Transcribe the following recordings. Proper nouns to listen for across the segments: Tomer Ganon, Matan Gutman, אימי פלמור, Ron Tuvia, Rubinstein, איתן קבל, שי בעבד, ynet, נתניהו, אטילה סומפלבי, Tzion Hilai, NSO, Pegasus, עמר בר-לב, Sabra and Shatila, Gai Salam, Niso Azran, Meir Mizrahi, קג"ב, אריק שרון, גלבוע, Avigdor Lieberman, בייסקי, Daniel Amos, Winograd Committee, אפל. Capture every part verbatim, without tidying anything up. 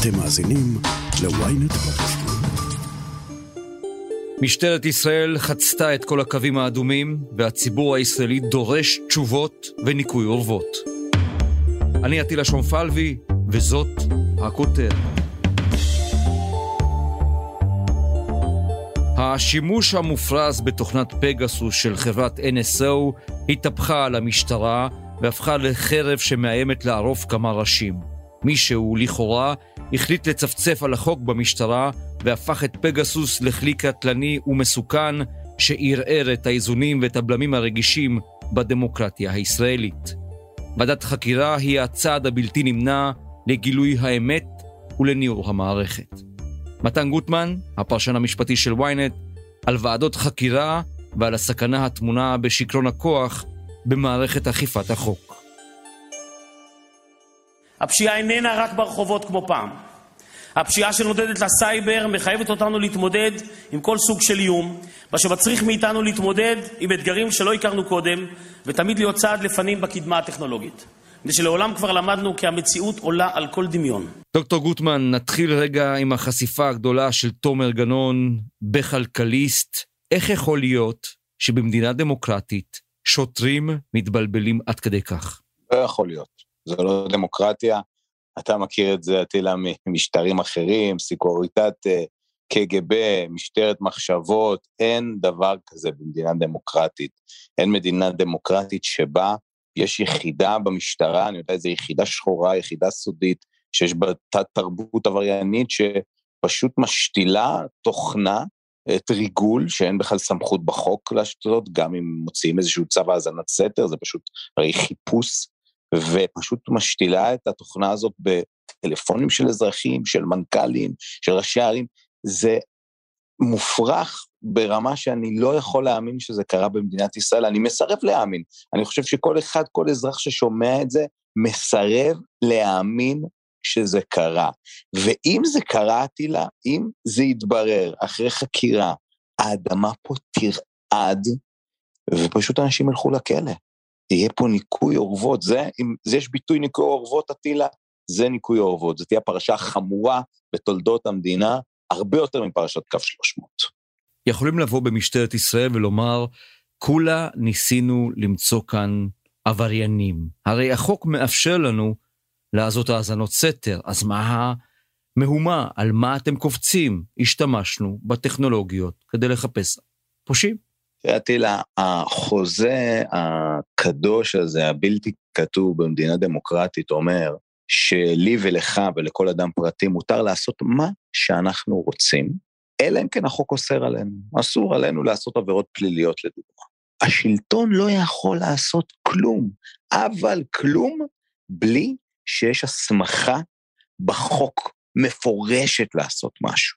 אתם מאזינים ל-ynet. משטרת ישראל חצתה את כל הקווים האדומים, והציבור הישראלי דורש תשובות וניקוי אורוות. אני אטילה סומפלבי, וזאת הכותרת. השימוש המופרז בתוכנת פגסוס של חברת אן אס או התהפכה על המשטרה והפכה לחרב שמאיימת לערוף כמה ראשים. מישהו, לכאורה, החליט לצפצף על החוק במשטרה והפך את פגסוס לכלי קטלני ומסוכן שערער את האיזונים ואת הבלמים הרגישים בדמוקרטיה הישראלית. ועדת חקירה היא הצעד הבלתי נמנע לגילוי האמת ולניעור המערכת. מתן גוטמן, הפרשן המשפטי של ynet, על ועדות חקירה ועל הסכנה התמונה בשקרון הכוח במערכת אכיפת החוק. הפשיעה איננה רק ברחובות כמו פעם. הפשיעה שנודדת לסייבר מחייבת אותנו להתמודד עם כל סוג של איום, מה שמצריך מאיתנו להתמודד עם אתגרים שלא הכרנו קודם, ותמיד להיות צעד לפנים בקדמה הטכנולוגית. ושלעולם כבר למדנו כי המציאות עולה על כל דמיון. דוקטור גוטמן, נתחיל רגע עם החשיפה הגדולה של תומר גנון בכלכליסט. איך יכול להיות שבמדינה דמוקרטית שוטרים מתבלבלים עד כדי כך? לא יכול להיות. זה לא דמוקרטיה. אתה מכיר את זה, אטילה, ממשטרים אחרים, סיקוריטת קג"ב, משטרת מחשבות. אין דבר כזה במדינה דמוקרטית. אין מדינה דמוקרטית שבה יש יחידה במשטרה, אני יודע, זו יחידה שחורה, יחידה סודית, שיש בה תרבות עבריינית שפשוט משתילה תוכנה, את ריגול, שאין בכלל סמכות בחוק להשתלות, גם אם מוציאים איזשהו צו האזנת סתר, זה פשוט הרי חיפוש, ופשוט משתילה את התוכנה הזאת בטלפונים של אזרחים, של מנכ"לים, של ראשי ערים, זה מופרך ברמה שאני לא יכול להאמין שזה קרה במדינת ישראל, אני מסרב להאמין, אני חושב שכל אחד, כל אזרח ששומע את זה, מסרב להאמין שזה קרה, ואם זה קרה, אטילה, אם זה יתברר אחרי חקירה, האדמה פה תרעד, ופשוט אנשים הלכו לכלא, יהיה פה ניקוי אורוות, זה, אם יש ביטוי ניקוי אורוות, אטילה, זה ניקוי אורוות, זה תהיה פרשה חמורה בתולדות המדינה, הרבה יותר מפרשת קו שלוש מאות. יכולים לבוא במשטרת ישראל ולומר, כולה ניסינו למצוא כאן עבריינים. הרי החוק מאפשר לנו לעשות האזנות סתר, אז מה המהומה? על מה אתם קופצים? השתמשנו בטכנולוגיות כדי לחפש פושעים. אטילה, החוזה הקדוש הזה, הבלתי כתוב במדינה דמוקרטית, אומר, שלי ולך ולכל אדם פרטי מותר לעשות מה שאנחנו רוצים, אלא אם כן החוק אוסר עלינו. אסור עלינו לעשות עבירות פליליות לדוגמה. השלטון לא יכול לעשות כלום, אבל כלום בלי שיש הסמכה בחוק מפורשת לעשות משהו.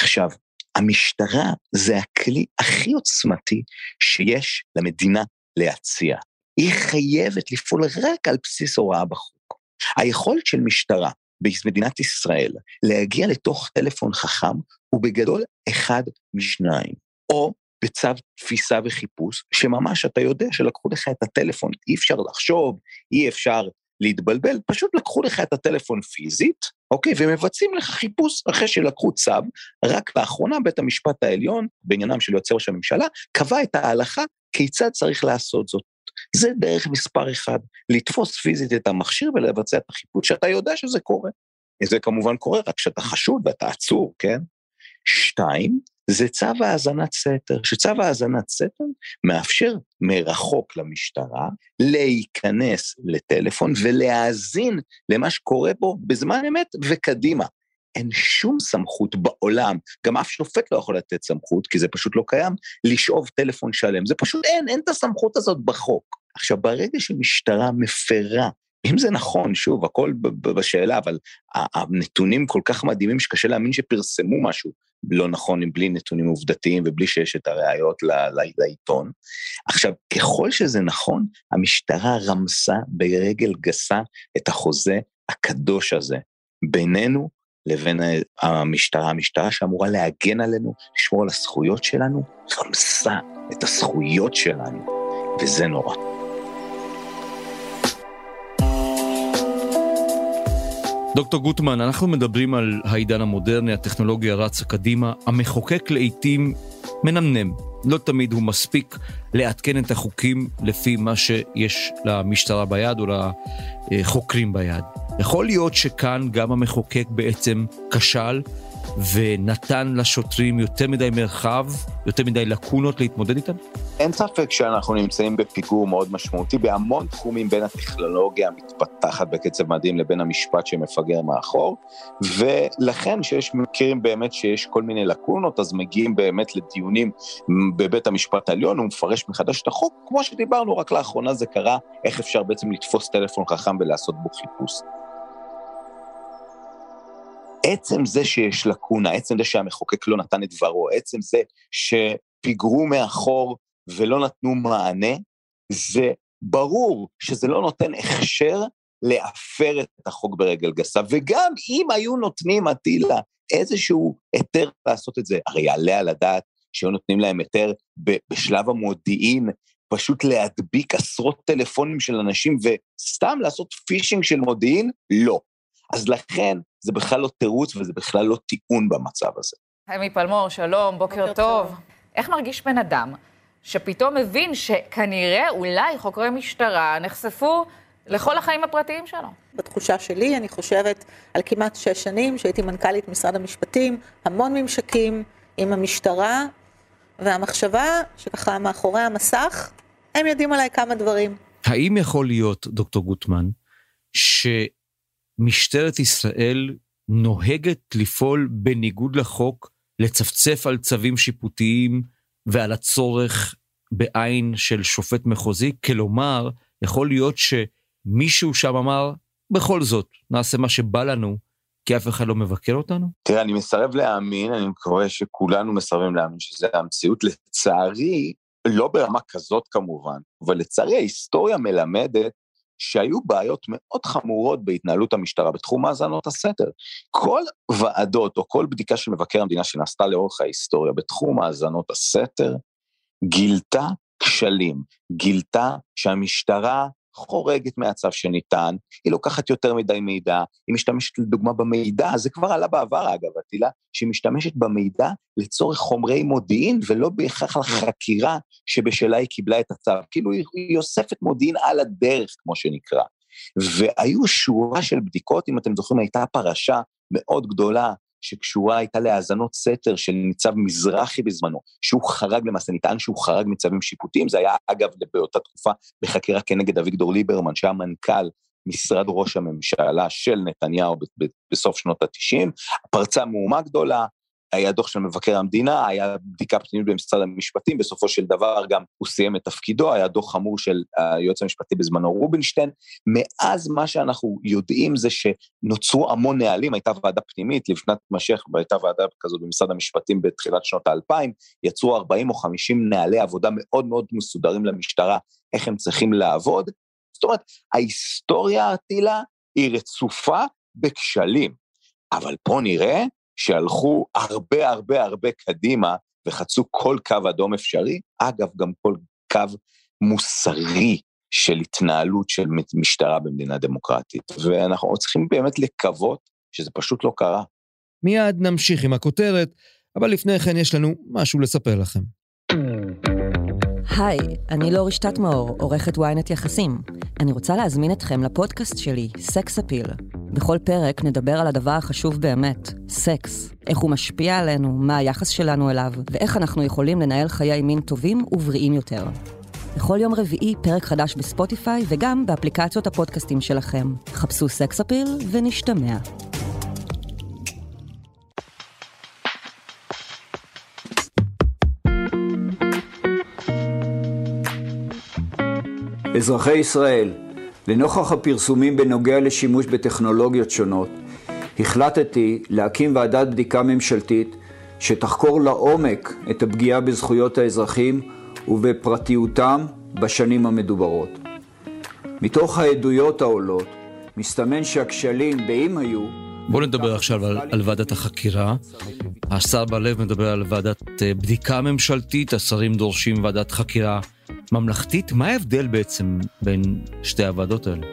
עכשיו, המשטרה זה הכלי הכי עוצמתי שיש למדינה להציע. היא חייבת לפעול רק על בסיס הוראה בחוק. היכולת של משטרה במדינת ישראל להגיע לתוך טלפון חכם הוא בגדול אחד משניים, או בצו תפיסה וחיפוש, שממש אתה יודע שלקחו לך את הטלפון, אי אפשר לחשוב, אי אפשר להתבלבל, פשוט לקחו לך את הטלפון פיזית, אוקיי, ומבצעים לך חיפוש אחרי שלקחו צו, רק לאחרונה בית המשפט העליון, בעניינם של יועצי ראש הממשלה, קבע את ההלכה כיצד צריך לעשות זאת. זה דרך מספר אחד, לתפוס פיזית את המכשיר ולבצע את החיפוש, שאתה יודע שזה קורה. זה כמובן קורה רק שאתה חשוד ואתה עצור, כן? שתיים, זה צו האזנת סתר, שצו האזנת סתר מאפשר מרחוק למשטרה להיכנס לטלפון ולהאזין למה שקורה בו בזמן אמת וקדימה. אין שום סמכות בעולם, גם אף שופט לא יכול לתת סמכות, כי זה פשוט לא קיים, לשאוב טלפון שלם, זה פשוט אין, אין את הסמכות הזאת בחוק. עכשיו, ברגע שמשטרה מפרה, אם זה נכון, שוב, הכל בשאלה, אבל הנתונים כל כך מדהימים, שקשה להאמין שפרסמו משהו לא נכון, עם בלי נתונים עובדתיים, ובלי שיש את הראיות לעיתון. עכשיו, ככל שזה נכון, המשטרה רמסה ברגל גסה את החוזה הקדוש הזה, בינינו, לבין המשטרה, המשטרה שאמורה להגן עלינו, לשמור על הזכויות שלנו, רמסה את הזכויות שלנו, וזה נורא. דוקטור גוטמן, אנחנו מדברים על העידן המודרני, הטכנולוגיה רצה קדימה, המחוקק לעתים מנמנם, לא תמיד הוא מספיק לעדכן את החוקים לפי מה שיש למשטרה ביד או לחוקרים ביד. יכול להיות שכאן גם המחוקק בעצם כשל ונתן לשוטרים יותר מדי מרחב, יותר מדי לקונות להתמודד איתן? אין ספק שאנחנו נמצאים בפיגור מאוד משמעותי, בהמון תחומים בין הטכנולוגיה המתפתחת בקצב מדהים לבין המשפט שמפגר מאחור, ולכן שיש מקרים באמת שיש כל מיני לקונות, אז מגיעים באמת לדיונים בבית המשפט העליון, הוא מפרש מחדש את החוק, כמו שדיברנו רק לאחרונה זה קרה, איך אפשר בעצם לתפוס טלפון חכם ולעשות בו חיפוש. עצם זה שיש לקונה, עצם זה שהמחוקק לא נתן את דברו, עצם זה שפיגרו מאחור ולא נתנו מענה, זה ברור שזה לא נותן הכשר לאפר את החוק ברגל גסה, וגם אם היו נותנים עטילה איזשהו היתר לעשות את זה, הרי יעלה על הדעת שהיו נותנים להם היתר בשלב המודיעין, פשוט להדביק עשרות טלפונים של אנשים וסתם לעשות פישינג של מודיעין, לא. אז לכן זה בכלל לא תירוץ וזה בכלל לא טיעון במצב הזה. היי מפלמור, שלום, בוקר, בוקר טוב. טוב. איך מרגיש בן אדם שפתאום מבין שכנראה אולי חוקרי משטרה נחשפו לכל החיים הפרטיים שלו? בתחושה שלי אני חושבת על כמעט שש שנים שהייתי מנכ"לית משרד המשפטים, המון ממשקים עם המשטרה, והמחשבה שככה מאחורי המסך הם יודעים עליי כמה דברים. האם יכול להיות, דוקטור גוטמן, ש... משטרת ישראל נוהגת לפעול בניגוד לחוק, לצפצף על צווים שיפוטיים ועל הצורך בעין של שופט מחוזי, כלומר, יכול להיות שמישהו שם אמר, בכל זאת, נעשה מה שבא לנו, כי אף אחד לא מבקר אותנו? תראה, אני מסרב להאמין, אני מקווה שכולנו מסרבים להאמין שזה המציאות, לצערי, לא ברמה כזאת כמובן, אבל לצערי ההיסטוריה מלמדת, שהיו בעיות מאוד חמורות בהתנהלות המשטרה, בתחום האזנות הסתר. כל ועדות או כל בדיקה של מבקר המדינה שנעשתה לאורך ההיסטוריה, בתחום האזנות הסתר, גילתה כשלים, גילתה שהמשטרה חורגת מהצו שניתן, היא לוקחת יותר מדי מידע, היא משתמשת לדוגמה במידע, זה כבר עלה בעבר אגב, אטילה, שהיא משתמשת במידע לצורך חומרי מודיעין, ולא בהכרח לחקירה שבשלה היא קיבלה את הצו, כאילו היא, היא יוספת מודיעין על הדרך, כמו שנקרא, והיו שורה של בדיקות, אם אתם זוכרים, הייתה פרשה מאוד גדולה, שקשורה הייתה להאזנות סתר של ניצב מזרחי בזמנו, שהוא חרג למעשה, נטען שהוא חרג מצבים שיפוטיים, זה היה אגב באותה תקופה בחקירה כנגד אביגדור ליברמן, שהיה מנכ"ל משרד ראש הממשלה של נתניהו בסוף שנות ה-תשעים, פרצה מהומה גדולה, היה דוח של מבקר המדינה, היה בדיקה פנימית במשרד המשפטים, בסופו של דבר גם הוא סיים את תפקידו, היה דוח חמור של היועץ המשפטי בזמנו רובינשטיין, מאז מה שאנחנו יודעים זה שנוצרו המון נהלים, הייתה ועדה פנימית, לבנת משך, הייתה ועדה כזאת במשרד המשפטים בתחילת שנות ה-אלפיים, יצרו ארבעים או חמישים נהלי עבודה מאוד מאוד מסודרים למשטרה, איך הם צריכים לעבוד, זאת אומרת, ההיסטוריה עתילה היא רצופה בכשלים, אבל פה נראה, שהלכו הרבה הרבה הרבה קדימה, וחצו כל קו אדום אפשרי, אגב גם כל קו מוסרי של התנהלות של משטרה במדינה דמוקרטית, ואנחנו צריכים באמת לקוות שזה פשוט לא קרה. מיד נמשיך עם הכותרת, אבל לפני כן יש לנו משהו לספר לכם. היי, אני ליאור שטט מאור, עורכת ynet יחסים. אני רוצה להזמין אתכם לפודקאסט שלי, סקס אפיל. בכל פרק נדבר על הדבר החשוב באמת, סקס. איך הוא משפיע עלינו, מה היחס שלנו אליו, ואיך אנחנו יכולים לנהל חיי מין טובים ובריאים יותר. בכל יום רביעי פרק חדש בספוטיפיי וגם באפליקציות הפודקאסטים שלכם. חפשו סקס אפיל ונשתמע. אזרחי ישראל, לנוכח הפרסומים בנוגע לשימוש בטכנולוגיות שונות, החלטתי להקים ועדת בדיקה ממשלתית שתחקור לעומק את הפגיעה בזכויות האזרחים ובפרטיותם בשנים המדוברות. מתוך העדויות העולות, מסתמן שהכשלים באם היו... בואו נדבר עכשיו על, על ועדת החקירה. השר בלב מדבר על ועדת בדיקה ממשלתית, השרים דורשים ועדת חקירה ממלכתית. מה ההבדל בעצם בין שתי הוועדות האלה?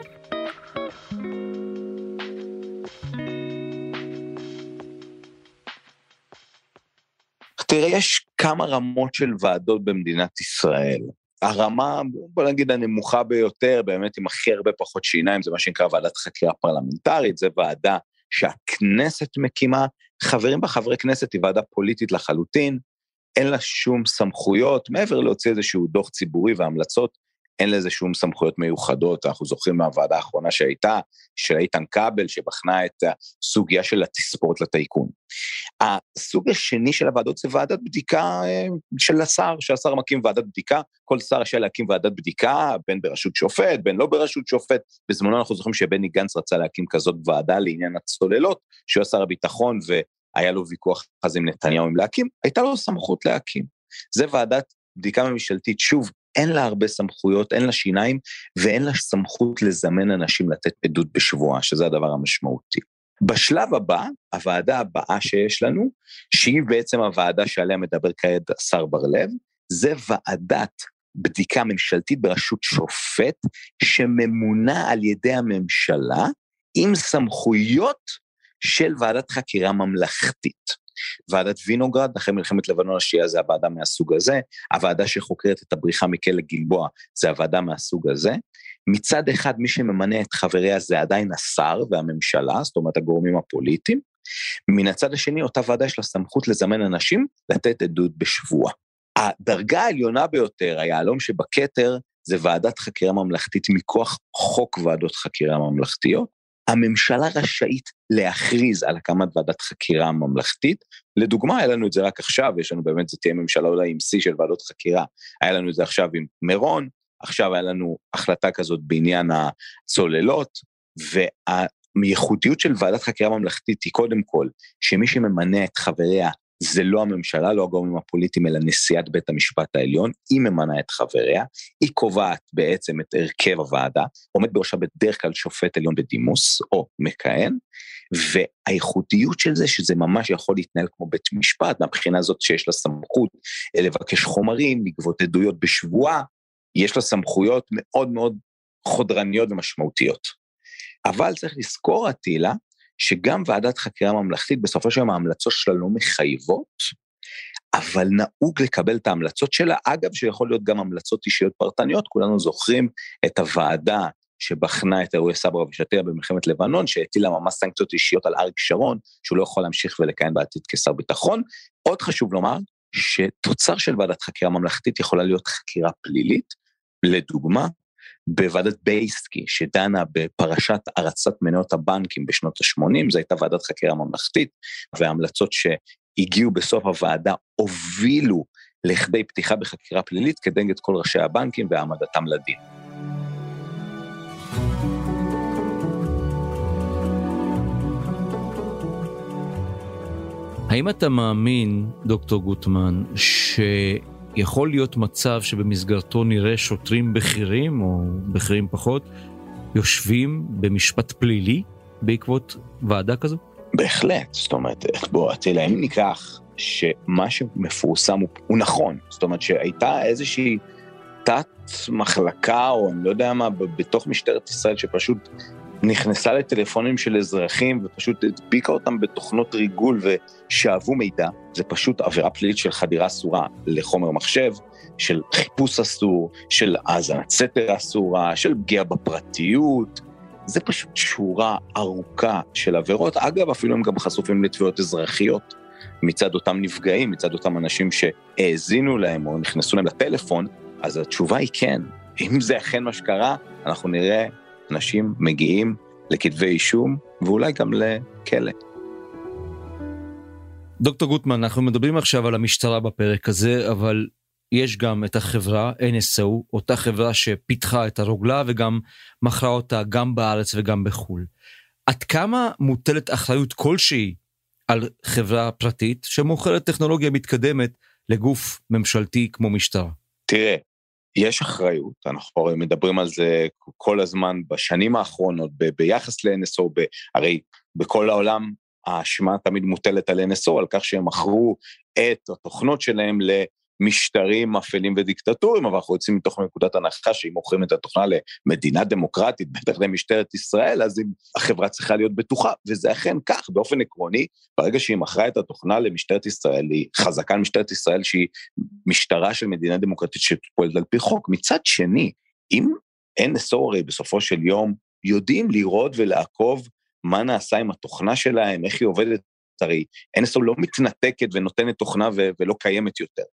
תראה, יש כמה רמות של ועדות במדינת ישראל. הרמה, בוא נגיד, הנמוכה ביותר, באמת עם הכי הרבה פחות שיניים, זה מה שנקרא ועדת חקירה פרלמנטרית, זה ועדה שהכנסת מקימה, חברים בחברי כנסת היא ועדה פוליטית לחלוטין, אין לה שום סמכויות, מעבר להוציא איזשהו דוח ציבורי והמלצות, אין לזה שום סמכויות מיוחדות, אנחנו זוכרים מהוועדה האחרונה שהייתה, של איתן קבל, שבחנה את הסוגיה של התספורת לטייקון. הסוג השני של הוועדות זה ועדת בדיקה של השר, שהשר מקים ועדת בדיקה, כל שר שהיה להקים ועדת בדיקה, בין ברשות שופט, בין לא ברשות שופט, בזמנו אנחנו זוכרים שבני גנץ רצה להקים כזאת ועדה לעניין הצוללות, שהוא שר הביטחון והיה לו ויכוח אז עם נתניהו אם להקים, הייתה לו סמכות להקים. זה ועדת בדיקה ממשלתית, שוב, אין לה הרבה סמכויות, אין לה שיניים, ואין לה סמכות לזמן אנשים לתת עדות בשבועה, שזה הדבר המשמעותי. בשלב הבא, הוועדה הבאה שיש לנו, שהיא בעצם הוועדה שעליה מדבר כעת שר בר לב, זה ועדת בדיקה ממשלתית בראשות שופט, שממונה על ידי הממשלה, עם סמכויות של ועדת חקירה ממלכתית. ועדת וינוגרד, אחרי מלחמת לבנון השנייה, זה הוועדה מהסוג הזה, הוועדה שחוקרת את הבריחה מכלא גלבוע, זה הוועדה מהסוג הזה, מצד אחד מי שממנה את חבריה, זה עדיין השר והממשלה, זאת אומרת הגורמים הפוליטיים, מן הצד השני, אותה ועדה יש לה סמכות לזמן אנשים, לתת עדות בשבוע. הדרגה העליונה ביותר, היעלום שבכתר, זה ועדת חקירה ממלכתית, מכוח חוק ועדות חקירה ממלכתיות, הממשלה רשאית להכריז על הקמת ועדת חקירה ממלכתית, לדוגמה, היה לנו את זה רק עכשיו, יש לנו באמת, זה תהיה ממשלה אולי עם סי של ועדות חקירה, היה לנו את זה עכשיו עם מרון, עכשיו היה לנו החלטה כזאת בעניין הצוללות, והייחודיות של ועדת חקירה ממלכתית היא קודם כל, שמי שממנה את חבריה, זה לא הממשלה, לא הגורמים הפוליטיים, אלא נשיאת בית המשפט העליון, היא ממנה את חבריה, היא קובעת בעצם את הרכב הוועדה, עומד בראשה בדרך כלל שופט עליון בדימוס, או מכהן, והאיכותיות של זה, שזה ממש יכול להתנהל כמו בית משפט, מהבחינה הזאת שיש לה סמכות, לבקש חומרים, לגבות עדויות בשבועה, יש לה סמכויות מאוד מאוד חודרניות ומשמעותיות. אבל צריך לזכור, אטילה, שגם ועדת חקירה ממלכתית, בסופו של ההמלצות שלה לא מחייבות, אבל נהוג לקבל את ההמלצות שלה, אגב, שיכול להיות גם המלצות אישיות פרטניות, כולנו זוכרים את הוועדה שבחנה את אירועי סברה ושתילה במלחמת לבנון, שהטילה ממש סנקציות אישיות על אריק שרון, שהוא לא יכול להמשיך ולכהן בעתיד כשר ביטחון. עוד חשוב לומר, שתוצר של ועדת חקירה ממלכתית יכולה להיות חקירה פלילית, לדוגמה, בוועדת בייסקי, שדנה בפרשת הרצת מניות הבנקים בשנות ה-שמונים, זו הייתה ועדת חקירה ממלכתית, וההמלצות שהגיעו בסוף הוועדה הובילו לכדי פתיחה בחקירה פלילית, כנגד כל ראשי הבנקים והעמדתם לדין. האם אתה מאמין, דוקטור גוטמן, ש... יכול להיות מצב שבמסגרתו נראה שוטרים בכירים, או בכירים פחות, יושבים במשפט פלילי בעקבות ועדה כזו? בהחלט, זאת אומרת, בוא, אטילה, אם ניקח שמה שמפורסם הוא, הוא נכון, זאת אומרת שהייתה איזושהי תת מחלקה, או אני לא יודע מה, בתוך משטרת ישראל שפשוט נכנסה לטלפונים של אזרחים, ופשוט הדביקה אותם בתוכנות ריגול, ושאבו מידע, זה פשוט עבירה פלילית של חדירה אסורה לחומר מחשב, של חיפוש אסור, של האזנת סתר אסורה, של פגיעה בפרטיות, זה פשוט שורה ארוכה של עבירות, אגב, אפילו הם גם חשופים לתביעות אזרחיות, מצד אותם נפגעים, מצד אותם אנשים שהאזינו להם, או נכנסו להם לטלפון, אז התשובה היא כן, אם זה אכן מה שקרה, אנחנו נראה, אנשים מגיעים לכתבי אישום, ואולי גם לכלא. דוקטור גוטמן, אנחנו מדברים עכשיו על המשטרה בפרק הזה, אבל יש גם את החברה, אן אס או, אותה חברה שפיתחה את הרוגלה, וגם מכרה אותה גם בארץ וגם בחול. עד כמה מוטלת אחריות כלשהי על חברה פרטית, שמוכרת טכנולוגיה מתקדמת לגוף ממשלתי כמו משטרה? תראה, יש אחריות, אנחנו מדברים על זה כל הזמן בשנים האחרונות, ב- ביחס ל-אן אס או, ב- הרי בכל העולם האשמה תמיד מוטלת על אן אס או, על כך שהם מכרו את התוכנות שלהם משטרים אפלים ודיקטטורים, אבל אנחנו יוצאים מתוך נקודת הנחה שהיא מוכרים את התוכנה למדינה דמוקרטית, בטח למשטרת ישראל, אז החברה צריכה להיות בטוחה, וזה אכן כך, באופן עקרוני, ברגע שהיא מכרה את התוכנה למשטרת ישראל, היא חזקה למשטרת ישראל שהיא משטרה של מדינה דמוקרטית שפועלת על פי חוק. מצד שני, אם אן אס או הרי בסופו של יום יודעים לראות ולעקוב מה נעשה עם התוכנה שלהם, איך היא עובדת, הרי אן אס או לא מתנתקת ונותנת תוכנה ו- ולא קיימת יותר,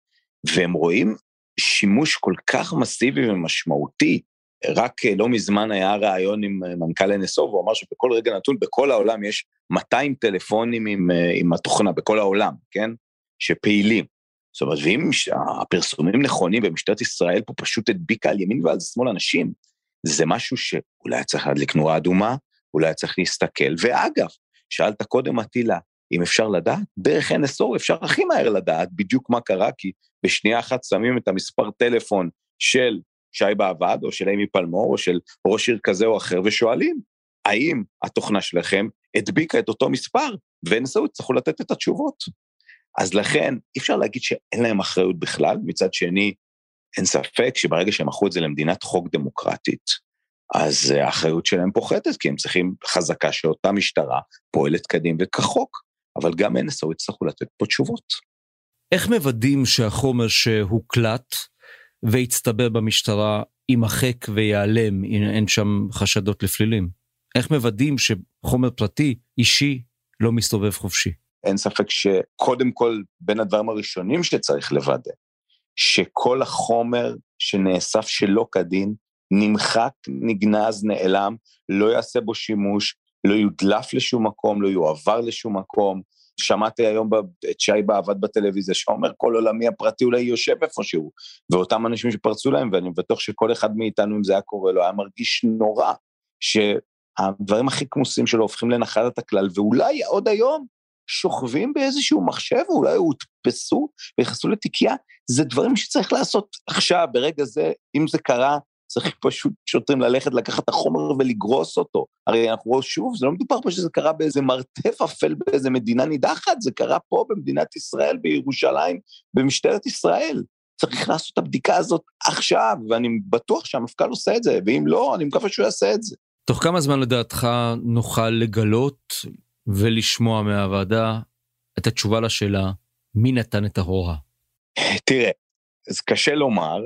והם רואים שימוש כל כך מסיבי ומשמעותי. רק לא מזמן היה רעיון עם מנכ"ל אן אס או, והוא אמר שבכל רגע נתון, בכל העולם יש מאתיים טלפונים עם, עם התוכנה, בכל העולם, כן? שפעילים. זאת אומרת, ואם הפרסומים נכונים, במשטרת ישראל פה פשוט הדביקה על ימין ועל שמאל אנשים, זה משהו שאולי צריך להדליק נורה אדומה, אולי צריך להסתכל. ואגב, שאלת קודם אטילה, אם אפשר לדעת, דרך אן אס או אפשר הכי מהר לדעת בדיוק מה קרה, כי בשנייה אחת שמים את המספר טלפון של שי בעבד, או של אימי פלמור, או של ראש עיר כזה או אחר, ושואלים, האם התוכנה שלכם הדביקה את אותו מספר, ו-אן אס או צריכו לתת את התשובות. אז לכן, אי אפשר להגיד שאין להם אחריות בכלל, מצד שני, אין ספק שברגע שהם אחרו את זה למדינת חוק דמוקרטית, אז האחריות שלהם פוחתת, כי הם צריכים חזקה שאותה משטרה פועלת קדים וכחוק, אבל גם אן אס או יצטרכו לתת פה תשובות. איך מוודאים שהחומר שהוקלט והצטבר במשטרה יימחק ויעלם, אם אין שם חשדות לפלילים? איך מוודאים שחומר פרטי אישי לא מסתובב חופשי? אין ספק שקודם כל, בין הדברים הראשונים שצריך לוודא, שכל החומר שנאסף שלא כדין, נמחק, נגנז, נעלם, לא יעשה בו שימוש, לא יודלף לשום מקום, לא יועבר לשום מקום. שמעתי היום את שי בעבד בטלוויזיה, שאומר, כל עולמי הפרטי אולי יושב איפשהו, ואותם אנשים שפרצו להם, ואני בטוח שכל אחד מאיתנו, אם זה היה קורה לו, היה מרגיש נורא, שהדברים הכי כמוסים שלו הופכים לנחלת הכלל, ואולי עוד היום שוכבים באיזשהו מחשב, ואולי הודפסו ויחסו לתיקייה. זה דברים שצריך לעשות עכשיו, ברגע זה, אם זה קרה, צריך פשוט שוטרים ללכת, לקחת את החומר ולגרוס אותו. הרי אנחנו רואים שוב, זה לא מדובר פה שזה קרה באיזה מרתף אפל, באיזה מדינה נידחת, זה קרה פה במדינת ישראל, בירושלים, במשטרת ישראל. צריך לעשות את הבדיקה הזאת עכשיו, ואני בטוח שהמפכ"ל עושה את זה, ואם לא, אני מקווה שהוא יעשה את זה. תוך כמה זמן לדעתך נוכל לגלות ולשמוע מהוועדה את התשובה לשאלה, מי נתן את ההוראה? תראה, אז קשה לומר,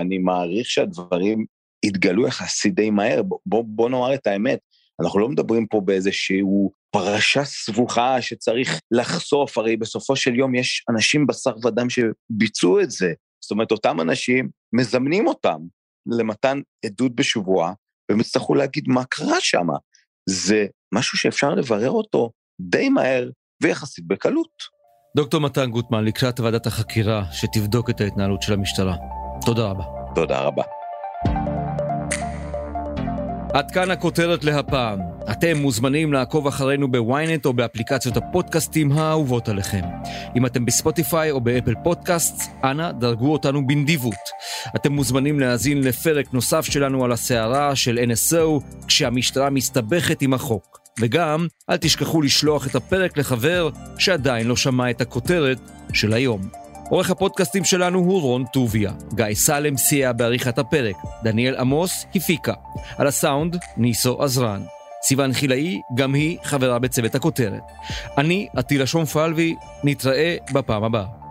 אני מעריך שהדברים התגלו יחסית די מהר, בוא, בוא נאמר את האמת, אנחנו לא מדברים פה באיזשהו פרשה סבוכה שצריך לחשוף, הרי בסופו של יום יש אנשים בשר ודם שביצעו את זה, זאת אומרת אותם אנשים מזמנים אותם למתן עדות בשבוע, והם יצטרכו להגיד מה קרה שם, זה משהו שאפשר לברר אותו די מהר ויחסית בקלות. דוקטור מתן גוטמן, לקראת ועדת החקירה שתבדוק את ההתנהלות של המשטרה. תודה רבה. תודה רבה. עד כאן הכותרת להפעם. אתם מוזמנים לעקוב אחרינו בוויינט או באפליקציות הפודקאסטים האהובות עליכם. אם אתם בספוטיפיי או באפל פודקאסט, אנא דרגו אותנו בנדיבות. אתם מוזמנים להאזין לפרק נוסף שלנו על הסערה של אן אס או כשהמשטרה מסתבכת עם החוק. וגם אל תשכחו לשלוח את הפרק לחבר שעדיין לא שמע את הכותרת של היום. עורך הפודקאסטים שלנו הוא רון טוביה, גיא סלם סייע בעריכת הפרק, דניאל עמוס הפיקה, על הסאונד ניסו עזרן, ציוון חילאי גם היא חברה בצוות הכותרת. אני אטילה שומפלבי, נתראה בפעם הבאה.